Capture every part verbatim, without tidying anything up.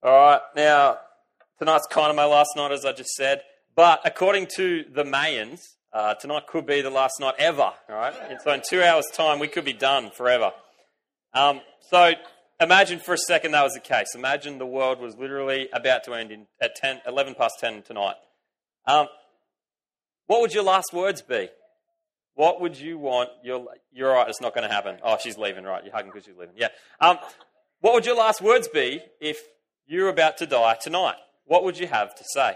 All right, now, tonight's kind of my last night, as I just said. But according to the Mayans, uh, tonight could be the last night ever, all right? And so in two hours' time, we could be done forever. Um, so imagine for a second that was the case. Imagine the world was literally about to end in, at ten, eleven past ten tonight. Um, what would your last words be? What would you want? Your, you're right, it's not going to happen. Oh, she's leaving, right? You're hugging because she's leaving. Yeah. Um, what would your last words be if you're about to die tonight? What would you have to say?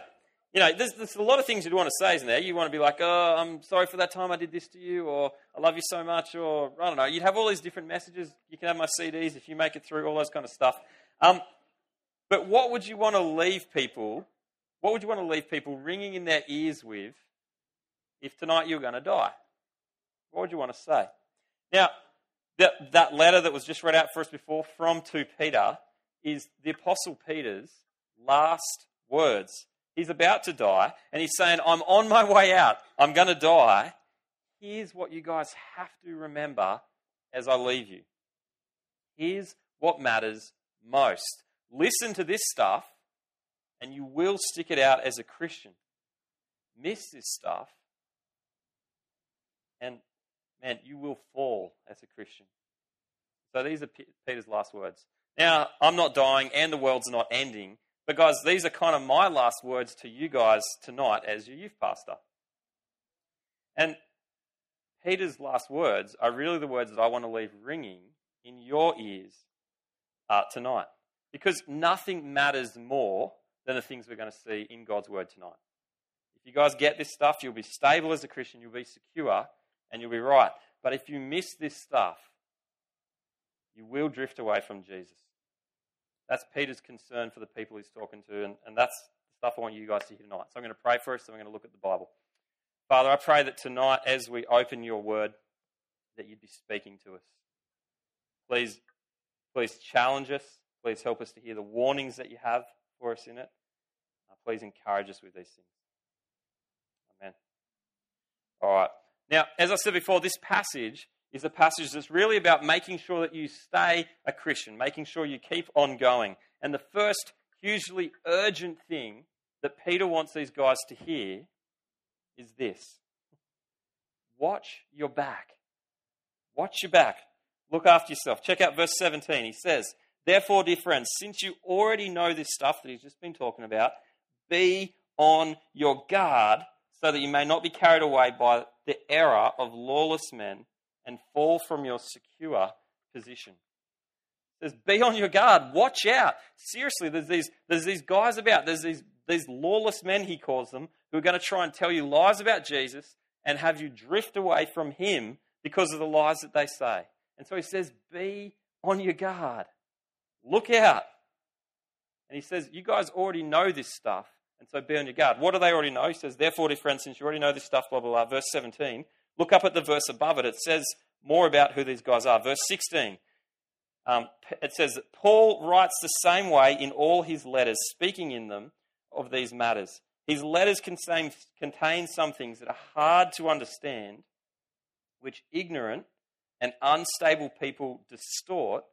You know, there's, there's a lot of things you'd want to say, isn't there? You want to be like, oh, I'm sorry for that time I did this to you, or I love you so much, or I don't know. You'd have all these different messages. You can have my C Ds if you make it through, all those kind of stuff. Um, but what would you want to leave people, what would you want to leave people ringing in their ears with if tonight you were going to die? What would you want to say? Now, that, that letter that was just read out for us before from Second Peter is the Apostle Peter's last words. He's about to die, and he's saying, I'm on my way out. I'm going to die. Here's what you guys have to remember as I leave you. Here's what matters most. Listen to this stuff, and you will stick it out as a Christian. Miss this stuff, and man, you will fall as a Christian. So these are Peter's last words. Now, I'm not dying and the world's not ending, but guys, these are kind of my last words to you guys tonight as your youth pastor. And Peter's last words are really the words that I want to leave ringing in your ears uh, tonight, because nothing matters more than the things we're going to see in God's word tonight. If you guys get this stuff, you'll be stable as a Christian, you'll be secure, and you'll be right. But if you miss this stuff, you will drift away from Jesus. That's Peter's concern for the people he's talking to, and, and that's the stuff I want you guys to hear tonight. So I'm going to pray first, and I'm going to look at the Bible. Father, I pray that tonight as we open your word, that you'd be speaking to us. Please, please challenge us. Please help us to hear the warnings that you have for us in it. Please encourage us with these things. Amen. All right. Now, as I said before, this passage is a passage that's really about making sure that you stay a Christian, making sure you keep on going. And the first hugely urgent thing that Peter wants these guys to hear is this. Watch your back. Watch your back. Look after yourself. Check out verse seventeen. He says, therefore, dear friends, since you already know this stuff that he's just been talking about, be on your guard so that you may not be carried away by the error of lawless men and fall from your secure position. It says, be on your guard. Watch out. Seriously, there's these there's these guys about. There's these, these lawless men, he calls them, who are going to try and tell you lies about Jesus and have you drift away from him because of the lies that they say. And so he says, be on your guard. Look out. And he says, you guys already know this stuff, and so be on your guard. What do they already know? He says, therefore, dear friends, since you already know this stuff, blah, blah, blah. Verse seventeen. Look up at the verse above it. It says more about who these guys are. Verse sixteen, um, it says that Paul writes the same way in all his letters, speaking in them of these matters. His letters contain, contain some things that are hard to understand, which ignorant and unstable people distort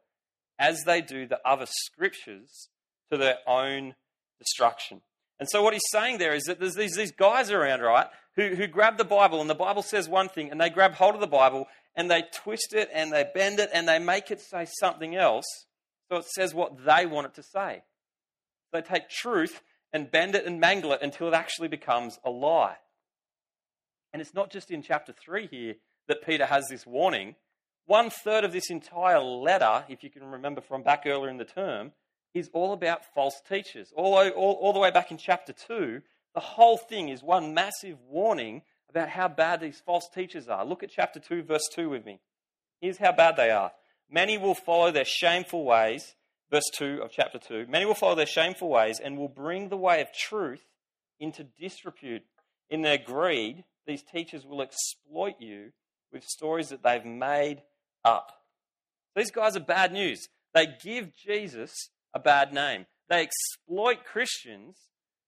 as they do the other scriptures to their own destruction. And so what he's saying there is that there's these, these guys around, right, who, who grab the Bible, and the Bible says one thing, and they grab hold of the Bible, and they twist it, and they bend it, and they make it say something else, so it says what they want it to say. They take truth and bend it and mangle it until it actually becomes a lie. And it's not just in chapter three here that Peter has this warning. One third of this entire letter, if you can remember from back earlier in the term, is all about false teachers. All, all, all the way back in chapter two, the whole thing is one massive warning about how bad these false teachers are. Look at chapter two, verse two with me. Here's how bad they are. Many will follow their shameful ways, verse two of chapter two. Many will follow their shameful ways and will bring the way of truth into disrepute. In their greed, these teachers will exploit you with stories that they've made up. These guys are bad news. They give Jesus a bad name. They exploit Christians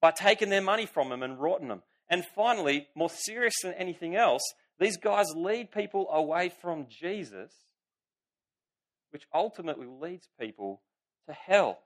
by taking their money from them and rotting them. And finally, more serious than anything else, these guys lead people away from Jesus, which ultimately leads people to hell.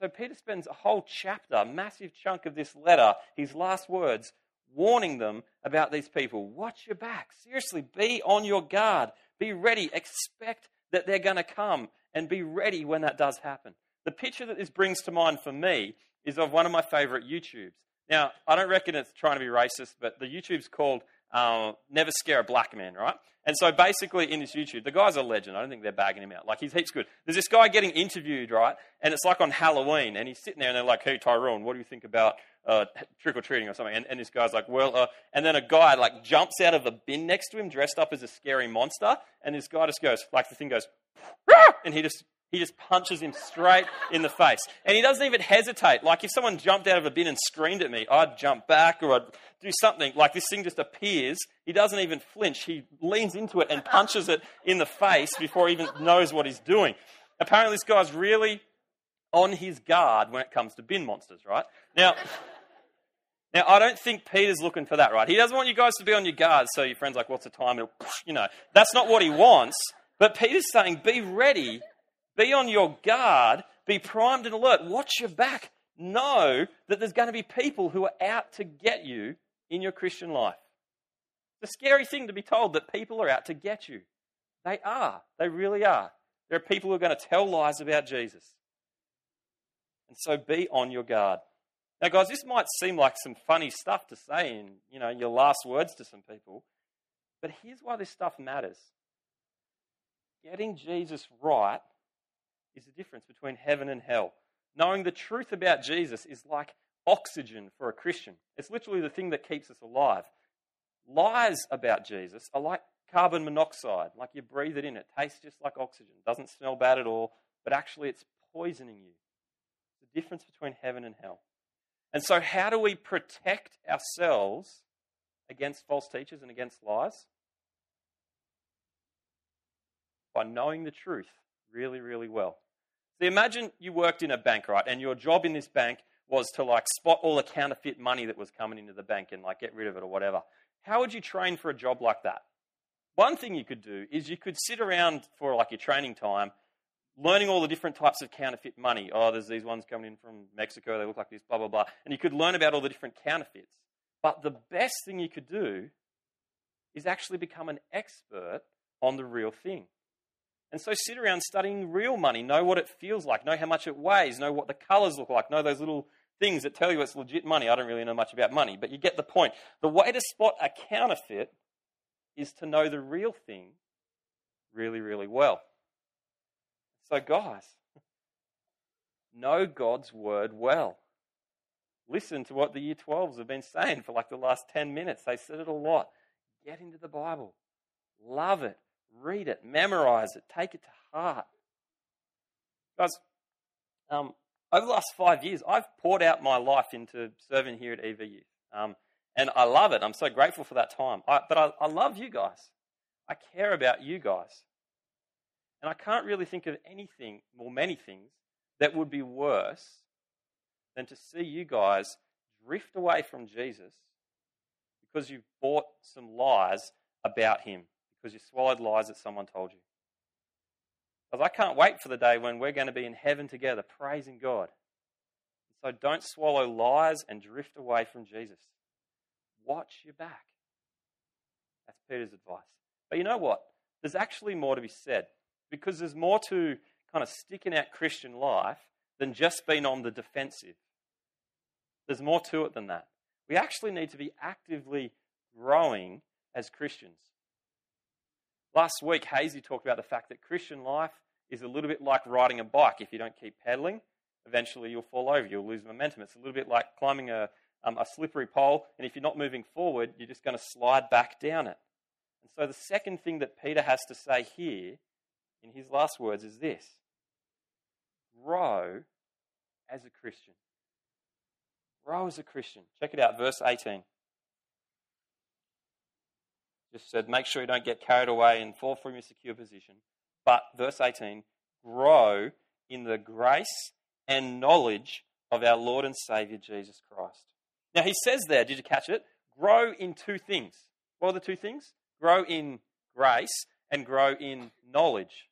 So Peter spends a whole chapter, massive chunk of this letter, his last words, warning them about these people. Watch your back. Seriously, be on your guard. Be ready. Expect that they're going to come and be ready when that does happen. The picture that this brings to mind for me is of one of my favourite YouTubes. Now, I don't reckon it's trying to be racist, but the YouTube's called uh, Never Scare a Black Man, right? And so basically in this YouTube, the guy's a legend. I don't think they're bagging him out. Like, he's heaps good. There's this guy getting interviewed, right? And it's like on Halloween, and he's sitting there, and they're like, hey, Tyrone, what do you think about uh, trick-or-treating or something? And, and this guy's like, well, uh, and then a guy, like, jumps out of the bin next to him dressed up as a scary monster, and this guy just goes, like, the thing goes, rah! And he just... He just punches him straight in the face. And he doesn't even hesitate. Like, if someone jumped out of a bin and screamed at me, I'd jump back or I'd do something. Like, this thing just appears. He doesn't even flinch. He leans into it and punches it in the face before he even knows what he's doing. Apparently, this guy's really on his guard when it comes to bin monsters, right? Now, now I don't think Peter's looking for that, right? He doesn't want you guys to be on your guard, so your friend's like, what's the time? It'll, you know, that's not what he wants. But Peter's saying, be ready. Be on your guard, be primed and alert, watch your back, know that there's going to be people who are out to get you in your Christian life. It's a scary thing to be told that people are out to get you. They are, they really are. There are people who are going to tell lies about Jesus. And so be on your guard. Now guys, this might seem like some funny stuff to say in, you know, your last words to some people, but here's why this stuff matters. Getting Jesus right is the difference between heaven and hell. Knowing the truth about Jesus is like oxygen for a Christian. It's literally the thing that keeps us alive. Lies about Jesus are like carbon monoxide, like you breathe it in. It tastes just like oxygen. It doesn't smell bad at all, but actually it's poisoning you. It's the difference between heaven and hell. And so how do we protect ourselves against false teachers and against lies? By knowing the truth really, really well. So imagine you worked in a bank, right? And your job in this bank was to like spot all the counterfeit money that was coming into the bank and like get rid of it or whatever. How would you train for a job like that? One thing you could do is you could sit around for like your training time learning all the different types of counterfeit money. Oh, there's these ones coming in from Mexico. They look like this, blah, blah, blah. And you could learn about all the different counterfeits. But the best thing you could do is actually become an expert on the real thing. And so sit around studying real money, know what it feels like, know how much it weighs, know what the colours look like, know those little things that tell you it's legit money. I don't really know much about money, but you get the point. The way to spot a counterfeit is to know the real thing really, really well. So guys, know God's word well. Listen to what the year twelves have been saying for like the last ten minutes. They said it a lot. Get into the Bible. Love it. Read it, memorize it, take it to heart. Guys, um, over the last five years, I've poured out my life into serving here at E V Youth. Um, and I love it. I'm so grateful for that time. I, but I, I love you guys. I care about you guys. And I can't really think of anything, or many things, that would be worse than to see you guys drift away from Jesus because you've bought some lies about him. Because you swallowed lies that someone told you. Because I can't wait for the day when we're going to be in heaven together, praising God. So don't swallow lies and drift away from Jesus. Watch your back. That's Peter's advice. But you know what? There's actually more to be said. Because there's more to kind of sticking out Christian life than just being on the defensive. There's more to it than that. We actually need to be actively growing as Christians. Last week, Hazy talked about the fact that Christian life is a little bit like riding a bike. If you don't keep pedaling, eventually you'll fall over. You'll lose momentum. It's a little bit like climbing a, um, a slippery pole, and if you're not moving forward, you're just going to slide back down it. And so the second thing that Peter has to say here in his last words is this. Grow as a Christian. Grow as a Christian. Check it out, verse eighteen. Just said, make sure you don't get carried away and fall from your secure position. But, verse eighteen, grow in the grace and knowledge of our Lord and Saviour, Jesus Christ. Now, he says there, did you catch it? Grow in two things. What are the two things? Grow in grace and grow in knowledge.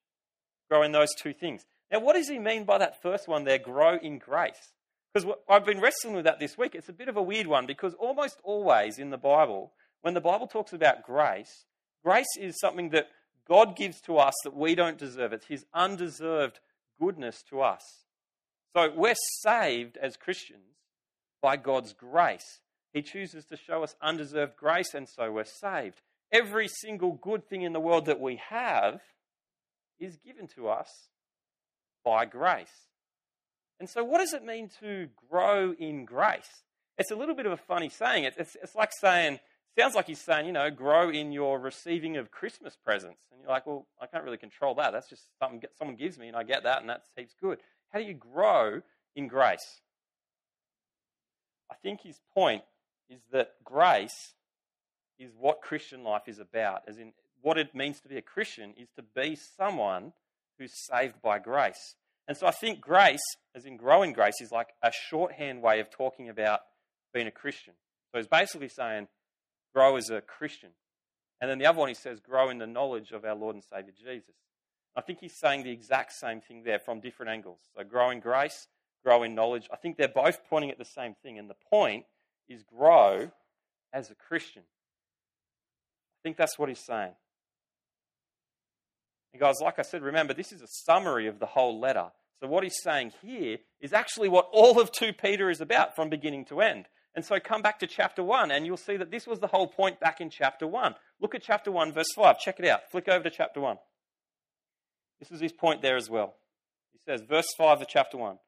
Grow in those two things. Now, what does he mean by that first one there, grow in grace? Because I've been wrestling with that this week. It's a bit of a weird one because almost always in the Bible, when the Bible talks about grace, grace is something that God gives to us that we don't deserve. It's his undeserved goodness to us. So we're saved as Christians by God's grace. He chooses to show us undeserved grace, and so we're saved. Every single good thing in the world that we have is given to us by grace. And so what does it mean to grow in grace? It's a little bit of a funny saying. It's, it's, it's like saying, sounds like he's saying, you know, grow in your receiving of Christmas presents. And you're like, well, I can't really control that. That's just something someone gives me and I get that and that heaps good. How do you grow in grace? I think his point is that grace is what Christian life is about, as in what it means to be a Christian is to be someone who's saved by grace. And so I think grace, as in growing grace, is like a shorthand way of talking about being a Christian. So he's basically saying grow as a Christian. And then the other one he says grow in the knowledge of our Lord and Saviour Jesus. I think he's saying the exact same thing there from different angles. So grow in grace, grow in knowledge. I think they're both pointing at the same thing. And the point is grow as a Christian. I think that's what he's saying. And guys, like I said, remember, this is a summary of the whole letter. So what he's saying here is actually what all of Second Peter is about from beginning to end. And so come back to chapter one and you'll see that this was the whole point back in chapter one. Look at chapter one, verse five. Check it out. Flick over to chapter one. This is his point there as well. He says, verse five of chapter one,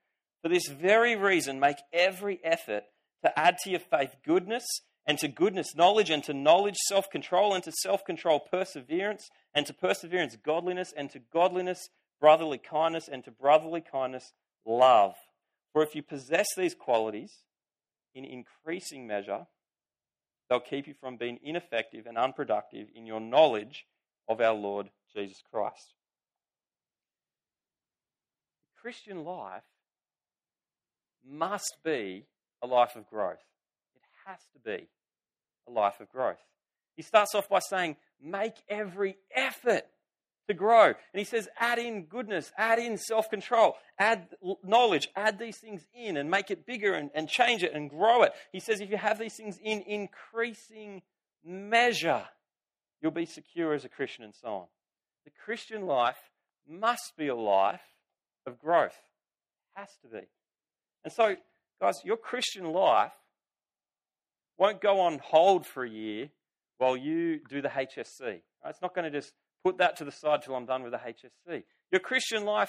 for this very reason, make every effort to add to your faith goodness, and to goodness, knowledge, and to knowledge, self-control, and to self-control, perseverance, and to perseverance, godliness, and to godliness, brotherly kindness, and to brotherly kindness, love. For if you possess these qualities in increasing measure, they'll keep you from being ineffective and unproductive in your knowledge of our Lord Jesus Christ. The Christian life must be a life of growth. Has to be a life of growth. He starts off by saying, make every effort to grow. And he says, add in goodness, add in self-control, add knowledge, add these things in and make it bigger and, and change it and grow it. He says, if you have these things in increasing measure, you'll be secure as a Christian and so on. The Christian life must be a life of growth. It has to be. And so, guys, your Christian life won't go on hold for a year while you do the H S C. Right? It's not going to just put that to the side till I'm done with the H S C. Your Christian life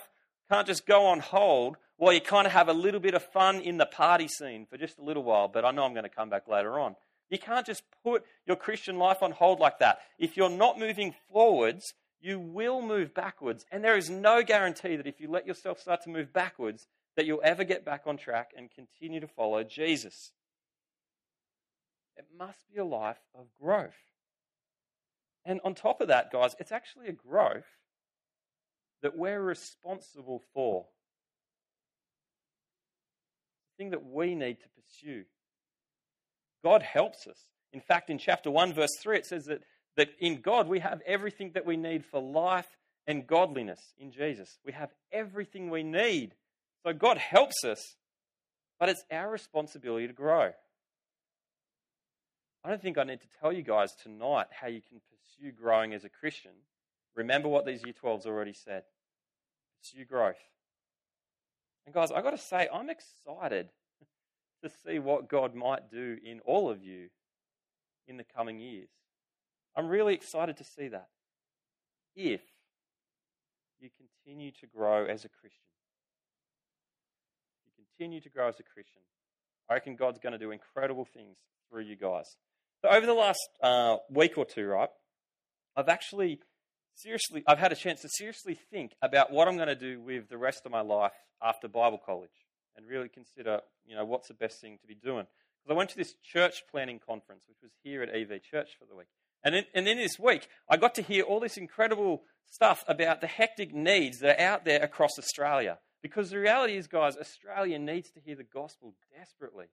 can't just go on hold while you kind of have a little bit of fun in the party scene for just a little while, but I know I'm going to come back later on. You can't just put your Christian life on hold like that. If you're not moving forwards, you will move backwards. And there is no guarantee that if you let yourself start to move backwards, that you'll ever get back on track and continue to follow Jesus. It must be a life of growth. And on top of that, guys, it's actually a growth that we're responsible for. The thing that we need to pursue. God helps us. In fact, in chapter one, verse three, it says that, that in God we have everything that we need for life and godliness in Jesus. We have everything we need. So God helps us, but it's our responsibility to grow. I don't think I need to tell you guys tonight how you can pursue growing as a Christian. Remember what these year twelves already said. Pursue growth. And guys, I've got to say, I'm excited to see what God might do in all of you in the coming years. I'm really excited to see that. If you continue to grow as a Christian. If you continue to grow as a Christian, I reckon God's going to do incredible things through you guys. So over the last uh, week or two, right, I've actually seriously, I've had a chance to seriously think about what I'm going to do with the rest of my life after Bible college and really consider, you know, what's the best thing to be doing. Because I went to this church planning conference, which was here at E V Church for the week. And in, and in this week, I got to hear all this incredible stuff about the hectic needs that are out there across Australia. Because the reality is, guys, Australia needs to hear the gospel desperately,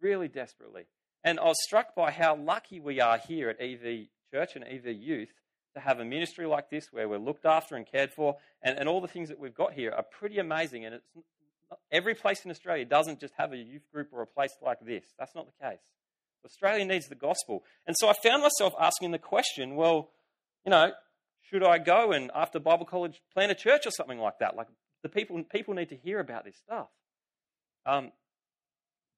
really desperately. And I was struck by how lucky we are here at E V Church and E V Youth to have a ministry like this where we're looked after and cared for, and, and all the things that we've got here are pretty amazing. And it's not, every place in Australia doesn't just have a youth group or a place like this. That's not the case. Australia needs the gospel. And so I found myself asking the question, well, you know, should I go and after Bible college plant a church or something like that? Like the people, people need to hear about this stuff. Um,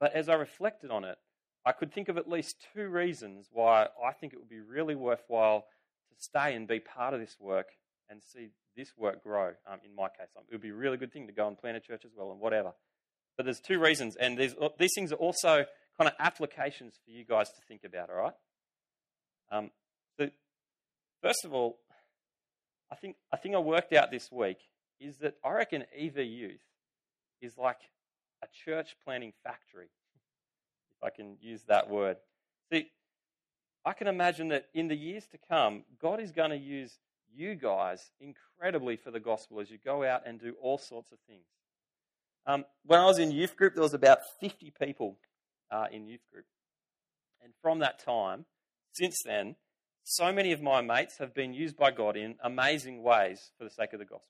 but as I reflected on it, I could think of at least two reasons why I think it would be really worthwhile to stay and be part of this work and see this work grow. Um, in my case, it would be a really good thing to go and plant a church as well and whatever. But there's two reasons, and these these things are also kind of applications for you guys to think about. All right. Um, the, first of all, I think I think I worked out this week is that I reckon E V Youth is like a church planting factory. I can use that word. See, I can imagine that in the years to come, God is going to use you guys incredibly for the gospel as you go out and do all sorts of things. Um, when I was in youth group, there was about fifty people uh, in youth group. And from that time, since then, so many of my mates have been used by God in amazing ways for the sake of the gospel.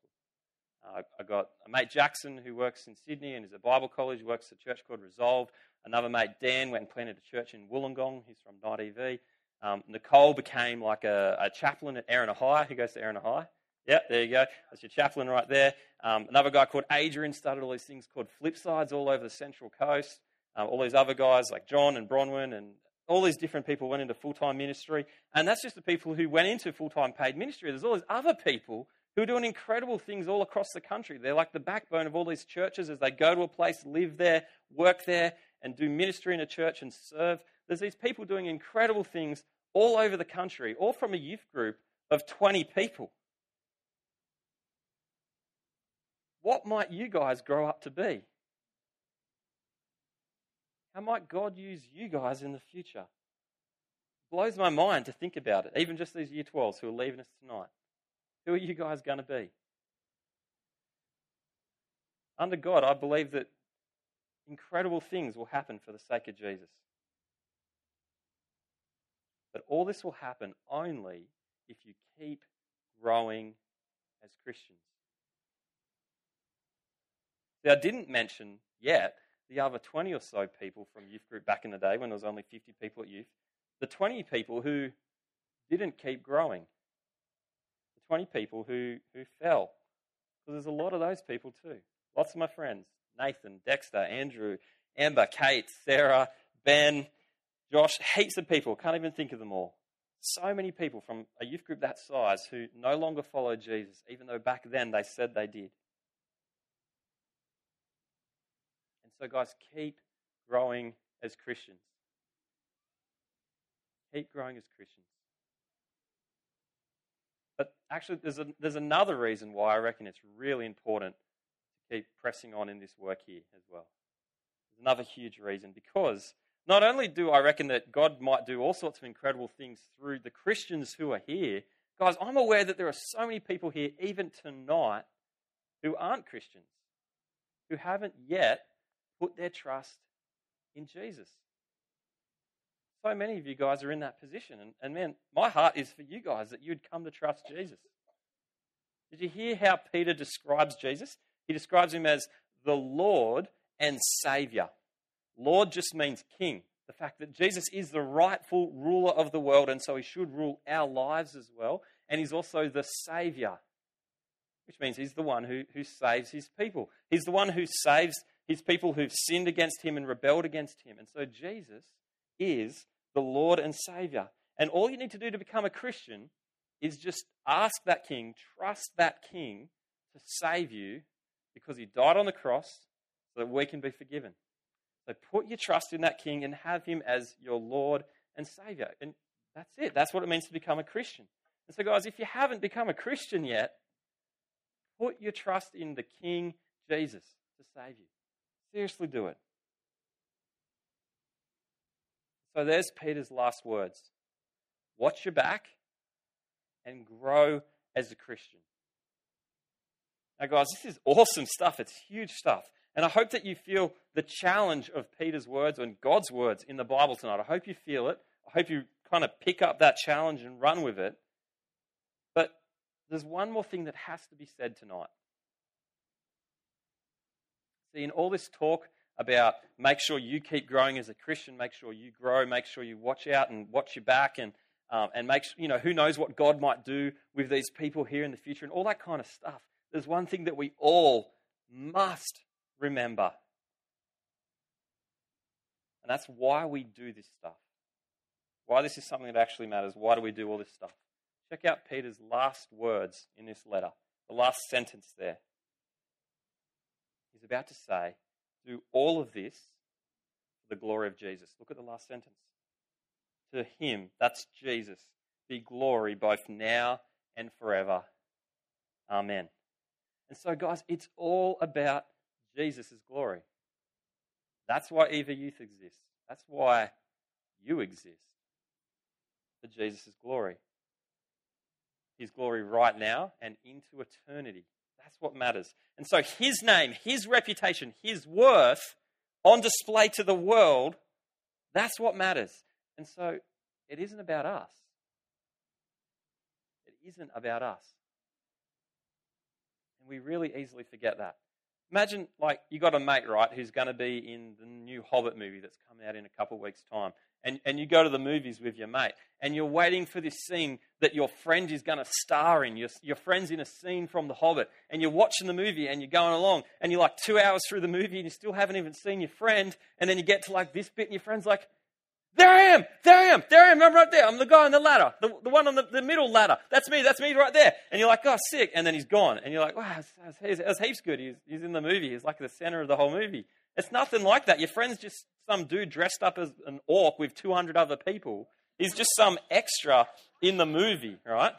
Uh, I got a mate, Jackson, who works in Sydney and is at Bible college, works at a church called Resolved. Another mate, Dan, went and planted a church in Wollongong. He's from Night E V. Um, Nicole became like a, a chaplain at Erina High. Who goes to Erina High? Yeah, there you go. That's your chaplain right there. Um, another guy called Adrian started all these things called Flipsides all over the Central Coast. Um, all these other guys like John and Bronwyn and all these different people went into full-time ministry. And that's just the people who went into full-time paid ministry. There's all these other people who are doing incredible things all across the country. They're like the backbone of all these churches as they go to a place, live there, work there, and do ministry in a church and serve. There's these people doing incredible things all over the country, all from a youth group of twenty people. What might you guys grow up to be? How might God use you guys in the future? It blows my mind to think about it, even just these year twelves who are leaving us tonight. Who are you guys going to be? Under God, I believe that incredible things will happen for the sake of Jesus. But all this will happen only if you keep growing as Christians. Now, I didn't mention yet the other twenty or so people from youth group back in the day when there was only fifty people at youth, the twenty people who didn't keep growing, the twenty people who, who fell. Because there's a lot of those people too. Lots of my friends. Nathan, Dexter, Andrew, Amber, Kate, Sarah, Ben, Josh, heaps of people. Can't even think of them all. So many people from a youth group that size who no longer follow Jesus, even though back then they said they did. And so, guys, keep growing as Christians. Keep growing as Christians. But actually, there's a, there's another reason why I reckon it's really important keep pressing on in this work here as well. There's another huge reason, because not only do I reckon that God might do all sorts of incredible things through the Christians who are here, guys, I'm aware that there are so many people here, even tonight, who aren't Christians, who haven't yet put their trust in Jesus. So many of you guys are in that position, and, and man, my heart is for you guys that you'd come to trust Jesus. Did you hear how Peter describes Jesus? He describes him as the Lord and Savior. Lord just means king. The fact that Jesus is the rightful ruler of the world, and so he should rule our lives as well. And he's also the Savior, which means he's the one who, who saves his people. He's the one who saves his people who've sinned against him and rebelled against him. And so Jesus is the Lord and Savior. And all you need to do to become a Christian is just ask that king, trust that king to save you, because he died on the cross so that we can be forgiven. So put your trust in that king and have him as your Lord and Savior. And that's it. That's what it means to become a Christian. And so, guys, if you haven't become a Christian yet, put your trust in the King Jesus to save you. Seriously, do it. So there's Peter's last words. Watch your back and grow as a Christian. Now, guys, this is awesome stuff. It's huge stuff. And I hope that you feel the challenge of Peter's words and God's words in the Bible tonight. I hope you feel it. I hope you kind of pick up that challenge and run with it. there's one more thing that has to be said tonight. See, in all this talk about make sure you keep growing as a Christian, make sure you grow, make sure you watch out and watch your back, and um, and make sure, you know, who knows what God might do with these people here in the future and all that kind of stuff. There's one thing that we all must remember. And that's why we do this stuff. Why this is something that actually matters. Why do we do all this stuff? Check out Peter's last words in this letter, the last sentence there. He's about to say, do all of this for the glory of Jesus. Look at the last sentence. To him, that's Jesus, be glory both now and forever. Amen. And so, guys, it's all about Jesus' glory. That's why E V Youth exists. That's why you exist, for Jesus' glory. His glory right now and into eternity. That's what matters. And so his name, his reputation, his worth on display to the world, that's what matters. And so it isn't about us. It isn't about us. And we really easily forget that. Imagine, like, you got a mate, right, who's going to be in the new Hobbit movie that's coming out in a couple of weeks' time. And, and you go to the movies with your mate, and you're waiting for this scene that your friend is going to star in. Your, your friend's in a scene from The Hobbit, and you're watching the movie, and you're going along, and you're like two hours through the movie, and you still haven't even seen your friend. And then you get to like this bit, and your friend's like, there I am, there I am, there I am, I'm right there. I'm the guy on the ladder, the, the one on the, the middle ladder. That's me, that's me right there. And you're like, oh, sick. And then he's gone. And you're like, wow, that's heaps good. He's, he's in the movie. He's like the center of the whole movie. It's nothing like that. Your friend's just some dude dressed up as an orc with two hundred other people. He's just some extra in the movie, right?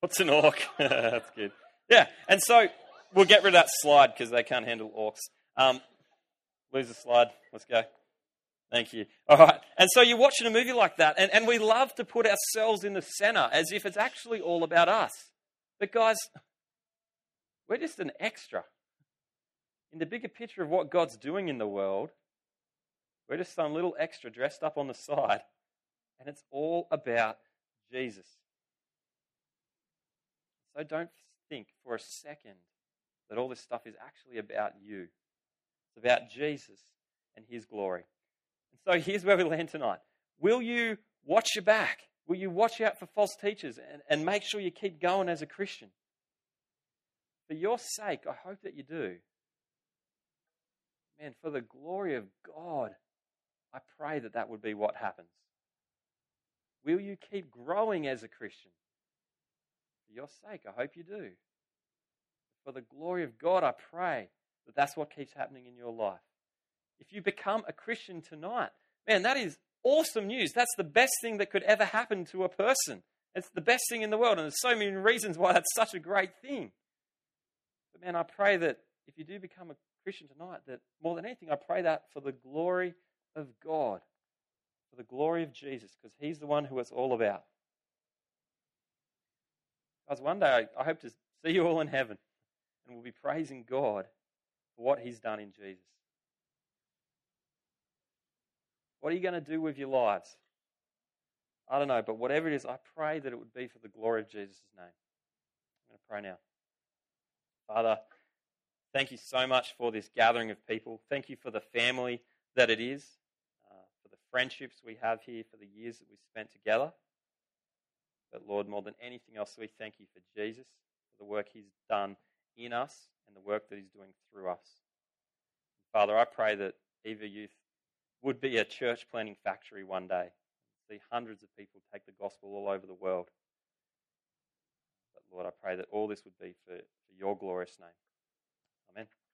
What's an orc? That's good. Yeah, and so we'll get rid of that slide because they can't handle orcs. Um, lose the slide. Let's go. Thank you. All right. And so you're watching a movie like that, and, and we love to put ourselves in the center as if it's actually all about us. But guys, we're just an extra. In the bigger picture of what God's doing in the world, we're just some little extra dressed up on the side, and it's all about Jesus. So don't think for a second that all this stuff is actually about you. It's about Jesus and his glory. So here's where we land tonight. Will you watch your back? Will you watch out for false teachers and, and make sure you keep going as a Christian? For your sake, I hope that you do. Man, for the glory of God, I pray that that would be what happens. Will you keep growing as a Christian? For your sake, I hope you do. For the glory of God, I pray that that's what keeps happening in your life. If you become a Christian tonight, man, that is awesome news. That's the best thing that could ever happen to a person. It's the best thing in the world, and there's so many reasons why that's such a great thing. But man, I pray that if you do become a Christian tonight, that more than anything, I pray that for the glory of God, for the glory of Jesus, because he's the one who it's all about. Guys, one day, I hope to see you all in heaven, and we'll be praising God for what he's done in Jesus. What are you going to do with your lives? I don't know, but whatever it is, I pray that it would be for the glory of Jesus' name. I'm going to pray now. Father, thank you so much for this gathering of people. Thank you for the family that it is, uh, for the friendships we have here, for the years that we spent together. But Lord, more than anything else, we thank you for Jesus, for the work he's done in us and the work that he's doing through us. Father, I pray that E V Youth would be a church planting factory one day. See hundreds of people take the gospel all over the world. But Lord, I pray that all this would be for, for your glorious name. Amen.